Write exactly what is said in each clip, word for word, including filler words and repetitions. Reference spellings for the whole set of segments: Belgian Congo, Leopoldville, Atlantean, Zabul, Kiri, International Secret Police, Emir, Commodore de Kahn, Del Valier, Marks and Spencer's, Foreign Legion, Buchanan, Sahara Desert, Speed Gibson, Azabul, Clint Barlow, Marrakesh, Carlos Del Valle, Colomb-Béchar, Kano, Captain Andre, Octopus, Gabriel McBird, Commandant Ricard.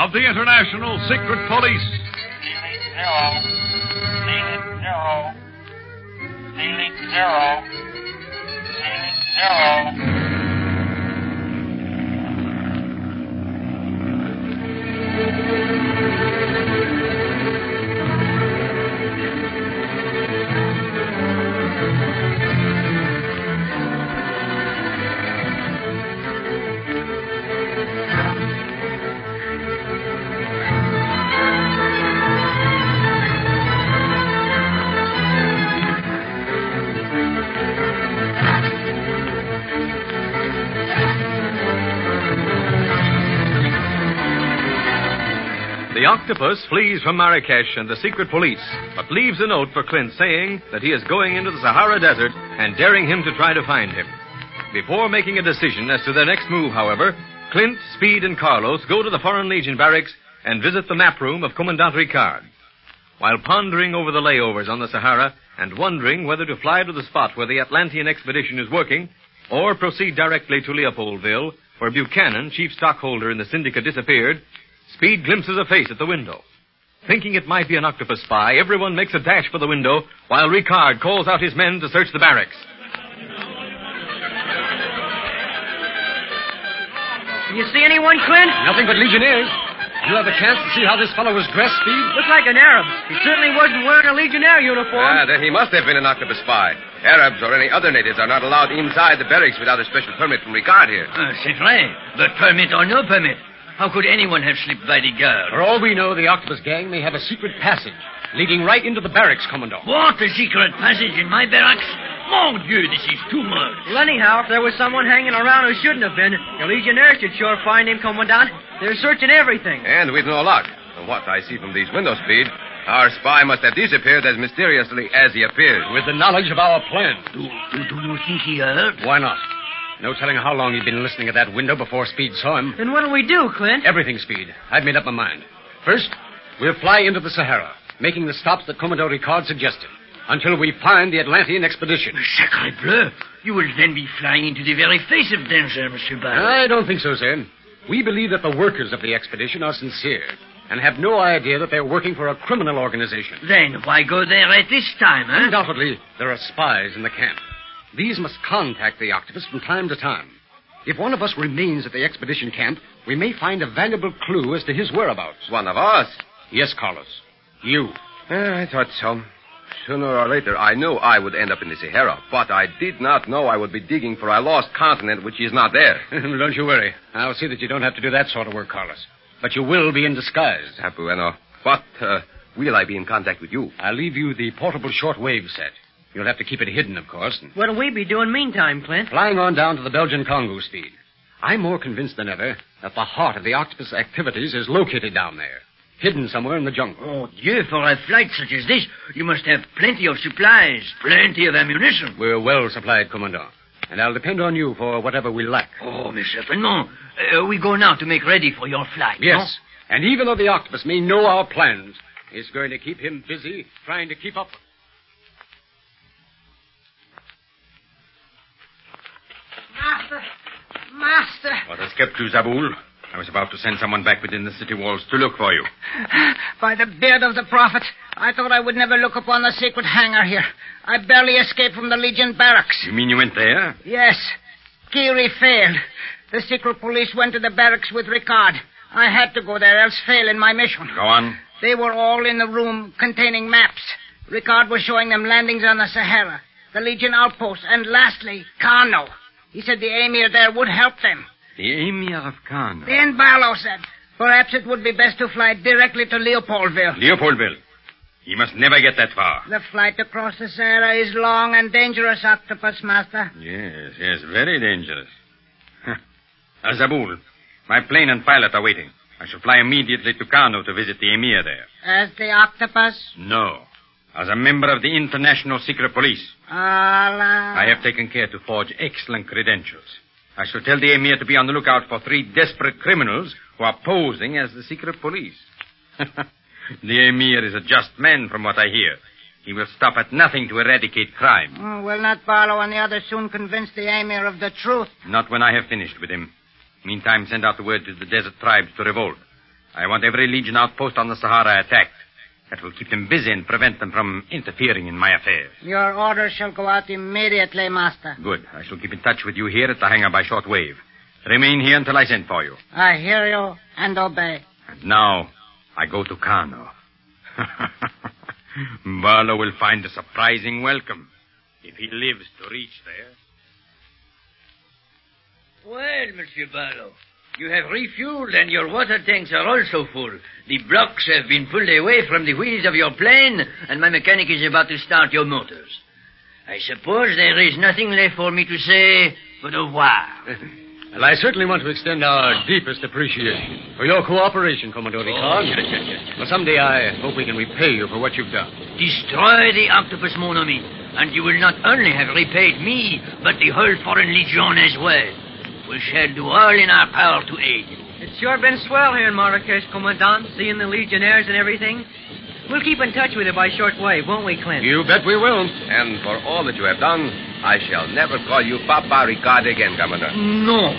of the International Secret Police. Ceiling zero. Ceiling zero. Ceiling zero. Ceiling zero. The octopus flees from Marrakesh and the secret police, but leaves a note for Clint saying that he is going into the Sahara Desert and daring him to try to find him. Before making a decision as to their next move, however, Clint, Speed, and Carlos go to the Foreign Legion barracks and visit the map room of Commandant Ricard. While pondering over the layovers on the Sahara and wondering whether to fly to the spot where the Atlantean expedition is working or proceed directly to Leopoldville, where Buchanan, chief stockholder in the syndicate, disappeared, Speed glimpses a face at the window. Thinking it might be an octopus spy, everyone makes a dash for the window while Ricard calls out his men to search the barracks. Can you see anyone, Clint? Nothing but legionnaires. You have a chance to see how this fellow was dressed, Speed? Looks like an Arab. He certainly wasn't wearing a legionnaire uniform. Ah, then he must have been an octopus spy. Arabs or any other natives are not allowed inside the barracks without a special permit from Ricard here. Uh, c'est vrai. But permit or no permit, how could anyone have slipped by the guard? For all we know, the octopus gang may have a secret passage leading right into the barracks, Commandant. What? A secret passage in my barracks? Mon Dieu, this is too much. Well, anyhow, if there was someone hanging around who shouldn't have been, the Legionnaires should sure find him, Commandant. They're searching everything. And with no luck. From what I see from these window speeds, our spy must have disappeared as mysteriously as he appeared. With the knowledge of our plan. Do, do, do you think he heard? Why not? No telling how long he'd been listening at that window before Speed saw him. Then what'll we do, Clint? Everything, Speed. I've made up my mind. First, we'll fly into the Sahara, making the stops that Commodore Ricard suggested, until we find the Atlantean expedition. Sacre bleu! You will then be flying into the very face of danger, Monsieur Barlow. I don't think so, sir. We believe that the workers of the expedition are sincere and have no idea that they're working for a criminal organization. Then why go there at this time, huh? Undoubtedly, there are spies in the camp. These must contact the octopus from time to time. If one of us remains at the expedition camp, we may find a valuable clue as to his whereabouts. One of us? Yes, Carlos. You. Uh, I thought so. Sooner or later, I knew I would end up in the Sahara, but I did not know I would be digging for a lost continent which is not there. Don't you worry. I'll see that you don't have to do that sort of work, Carlos. But you will be in disguise. Ah, bueno. But uh, will I be in contact with you? I'll leave you the portable shortwave set. You'll have to keep it hidden, of course. What'll we be doing meantime, Clint? Flying on down to the Belgian Congo, Speed. I'm more convinced than ever that the heart of the octopus activities is located down there, hidden somewhere in the jungle. Oh, Dieu, for a flight such as this, you must have plenty of supplies, plenty of ammunition. We're well supplied, Commandant, and I'll depend on you for whatever we lack. Oh, Monsieur Fernand, uh, we go now to make ready for your flight. Yes, no? And even though the octopus may know our plans, it's going to keep him busy trying to keep up. Master! Master! What has kept you, Zabul? I was about to send someone back within the city walls to look for you. By the beard of the prophet, I thought I would never look upon the sacred hangar here. I barely escaped from the Legion barracks. You mean you went there? Yes. Kiri failed. The secret police went to the barracks with Ricard. I had to go there, else fail in my mission. Go on. They were all in the room containing maps. Ricard was showing them landings on the Sahara, the Legion outpost, and lastly, Kano. He said the Emir there would help them. The Emir of Kano? Then Barlow said, perhaps it would be best to fly directly to Leopoldville. Leopoldville? He must never get that far. The flight across the Sahara is long and dangerous, Octopus Master. Yes, yes, very dangerous. Azabul, my plane and pilot are waiting. I shall fly immediately to Kano to visit the Emir there. As the Octopus? No. As a member of the International Secret Police. Allah. I have taken care to forge excellent credentials. I shall tell the Emir to be on the lookout for three desperate criminals who are posing as the secret police. The Emir is a just man, from what I hear. He will stop at nothing to eradicate crime. Oh, will not Barlow and the others soon convince the Emir of the truth? Not when I have finished with him. Meantime, send out the word to the desert tribes to revolt. I want every Legion outpost on the Sahara attacked. That will keep them busy and prevent them from interfering in my affairs. Your orders shall go out immediately, Master. Good. I shall keep in touch with you here at the hangar by short wave. Remain here until I send for you. I hear you and obey. And now, I go to Kano. Barlow will find a surprising welcome if he lives to reach there. Well, Monsieur Barlow, you have refueled and your water tanks are also full. The blocks have been pulled away from the wheels of your plane, and my mechanic is about to start your motors. I suppose there is nothing left for me to say but au revoir. Well, I certainly want to extend our deepest appreciation for your cooperation, Commodore de Kahn. Oh, yes, yes, yes. Well, someday I hope we can repay you for what you've done. Destroy the octopus, mon ami, and you will not only have repaid me, but the whole Foreign Legion as well. We shall do all in our power to aid you. It's sure been swell here in Marrakesh, Commandant, seeing the Legionnaires and everything. We'll keep in touch with you by short wave, won't we, Clint? You bet we will. And for all that you have done, I shall never call you Papa Ricard again, Commandant. No.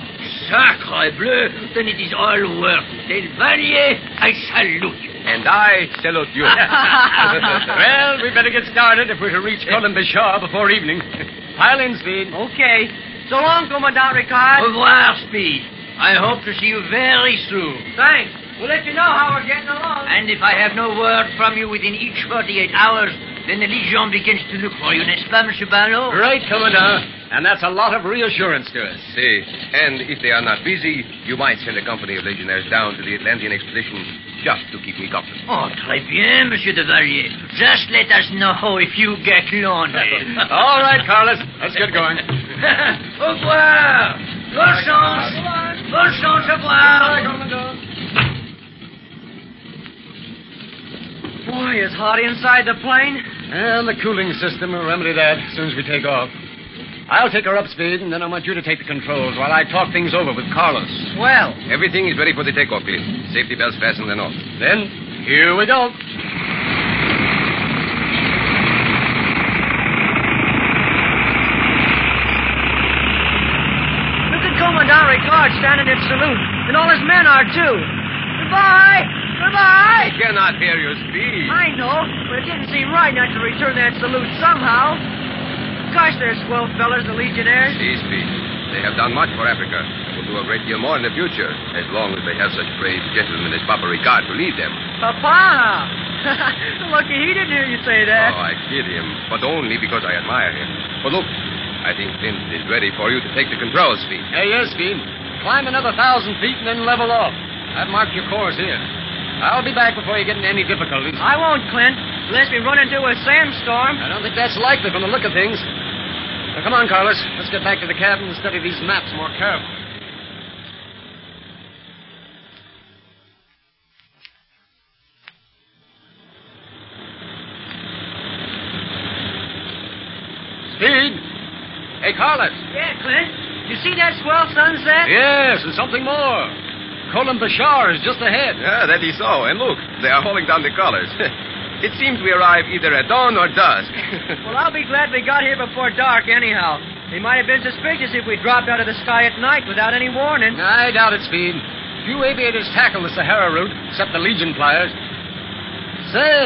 Sacre bleu. Then it is all worth it. Del Valier, I salute you. And I salute you. Well, we better get started if we're to reach Colomb-Béchar before evening. Pile in, Speed. Okay. So long, Commandant Ricard. Au revoir, Speed. I hope to see you very soon. Thanks. We'll let you know how we're getting along. And if I have no word from you within each forty-eight hours, then the Legion begins to look for you, n'est-ce pas, Monsieur Barlow? Right, Commandant. And that's a lot of reassurance to us. See, and if they are not busy, you might send a company of Legionnaires down to the Atlantean expedition just to keep me company. Oh, très bien, Monsieur de Valle. Just let us know if you get lonely. All right, Carlos. Let's get going. Au revoir. Bonne chance. Bonne chance, au revoir. Commandant. Boy, it's hot inside the plane. And the cooling system will remedy that as soon as we take off. I'll take her up, Speed, and then I want you to take the controls while I talk things over with Carlos. Well. Everything is ready for the takeoff, please. Safety belts fastened and off. Then, here we go. Look at Commandant Ricard standing in salute. And all his men are, too. Goodbye! Goodbye! I cannot hear your speech. I know, but it didn't seem right not to return that salute somehow. Gosh, they're swell fellas, the Legionnaires. See, Speed, they have done much for Africa and will do a great deal more in the future, as long as they have such brave gentlemen as Papa Ricard to lead them. Papa! Lucky he didn't hear you say that. Oh, I kid him, but only because I admire him. But look, I think Clint is ready for you to take the controls, Speed. Hey, yes, Speed. Climb another thousand feet and then level off. I've marked your course here. I'll be back before you get into any difficulties. I won't, Clint, unless we run into a sandstorm. I don't think that's likely from the look of things. Now, come on, Carlos. Let's get back to the cabin and study these maps more carefully. Speed! Hey, Carlos! Yeah, Clint? You see that swell sunset? Yes, and something more. Colomb-Béchar is just ahead. Yeah, that is so. And look, they are hauling down the colors. It seems we arrive either at dawn or dusk. Well, I'll be glad we got here before dark, anyhow. They might have been suspicious if we dropped out of the sky at night without any warning. I doubt it, Speed. Few aviators tackle the Sahara route, except the Legion flyers. Say,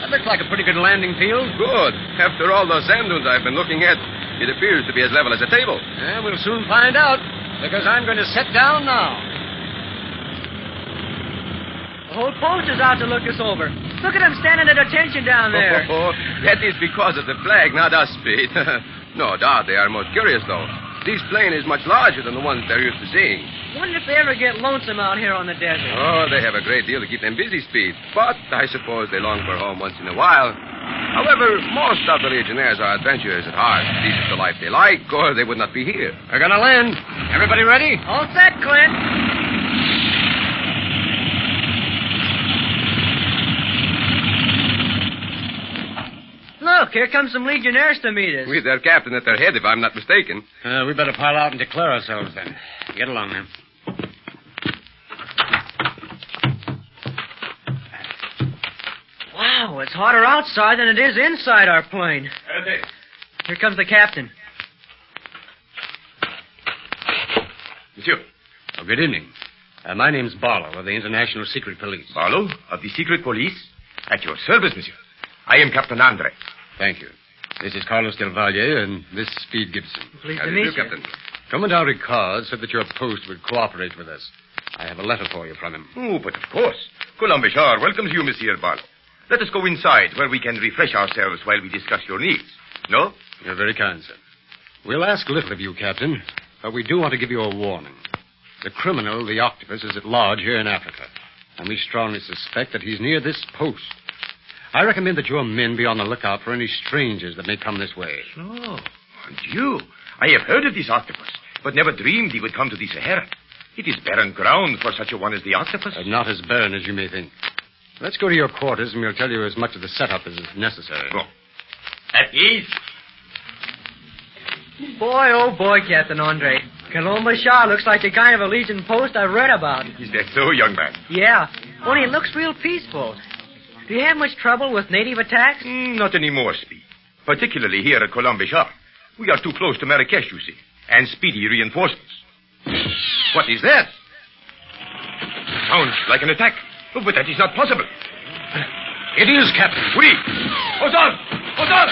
that looks like a pretty good landing field. Good. After all those sand dunes I've been looking at, it appears to be as level as a table. Yeah, we'll soon find out, because I'm going to set down now. The whole post is out to look us over. Look at him standing at attention down there. Oh, oh, oh. That is because of the flag, not us, Pete. No doubt they are most curious, though. This plane is much larger than the ones they're used to seeing. Wonder if they ever get lonesome out here on the desert. Oh, they have a great deal to keep them busy, Speed. But I suppose they long for home once in a while. However, most of the Legionnaires are adventurers at heart. This is the life they like, or they would not be here. We're gonna land. Everybody ready? All set, Clint. Look, here come some Legionnaires to meet us. With their captain at their head, if I'm not mistaken. Uh, we better pile out and declare ourselves, then. Get along, then. Wow, it's hotter outside than it is inside our plane. Okay. Here comes the captain. Monsieur. Oh, good evening. Uh, my name's Barlow of the International Secret Police. Barlow of the Secret Police? At your service, monsieur. I am Captain Andre. Thank you. This is Carlos Del Valle and Miss Speed Gibson. Pleased to meet you, Captain. Commandant Ricard said that your post would cooperate with us. I have a letter for you from him. Oh, but of course. Colomb-Béchar welcomes you, Monsieur Barlow. Let us go inside where we can refresh ourselves while we discuss your needs. No? You're very kind, sir. We'll ask little of you, Captain, but we do want to give you a warning. The criminal, the Octopus, is at large here in Africa, and we strongly suspect that he's near this post. I recommend that your men be on the lookout for any strangers that may come this way. Oh, mon Dieu. I have heard of this Octopus, but never dreamed he would come to the Sahara. It is barren ground for such a one as the Octopus. Uh, not as barren as you may think. Let's go to your quarters, and we'll tell you as much of the setup as is necessary. Go. At ease. Boy, oh boy, Captain Andre. Colomb-Béchar looks like the kind of a Legion post I've read about. Is that so, young man? Yeah. Only it looks real peaceful. Do you have much trouble with native attacks? Mm, not anymore, Speed. Particularly here at Colomb-Béchar. We are too close to Marrakesh, you see. And speedy reinforcements. What is that? Sounds like an attack. Oh, but that is not possible. It is, Captain. Oui. Hold on! Hold on!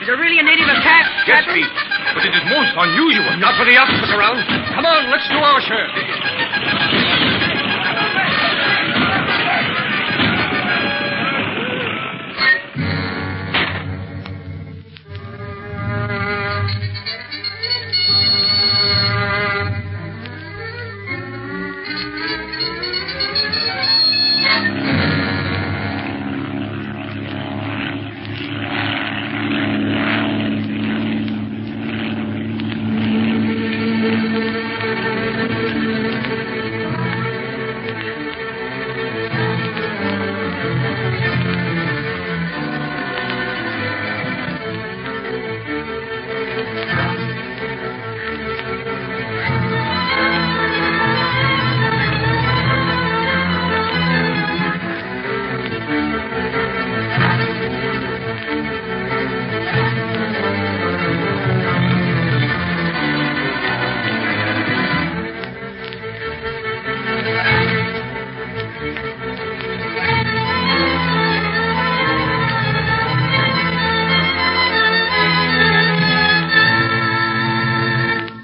Is it really a native attack, yes, Captain? Yes, but it is most unusual. Not with the Octopus around. Come on, let's do our share.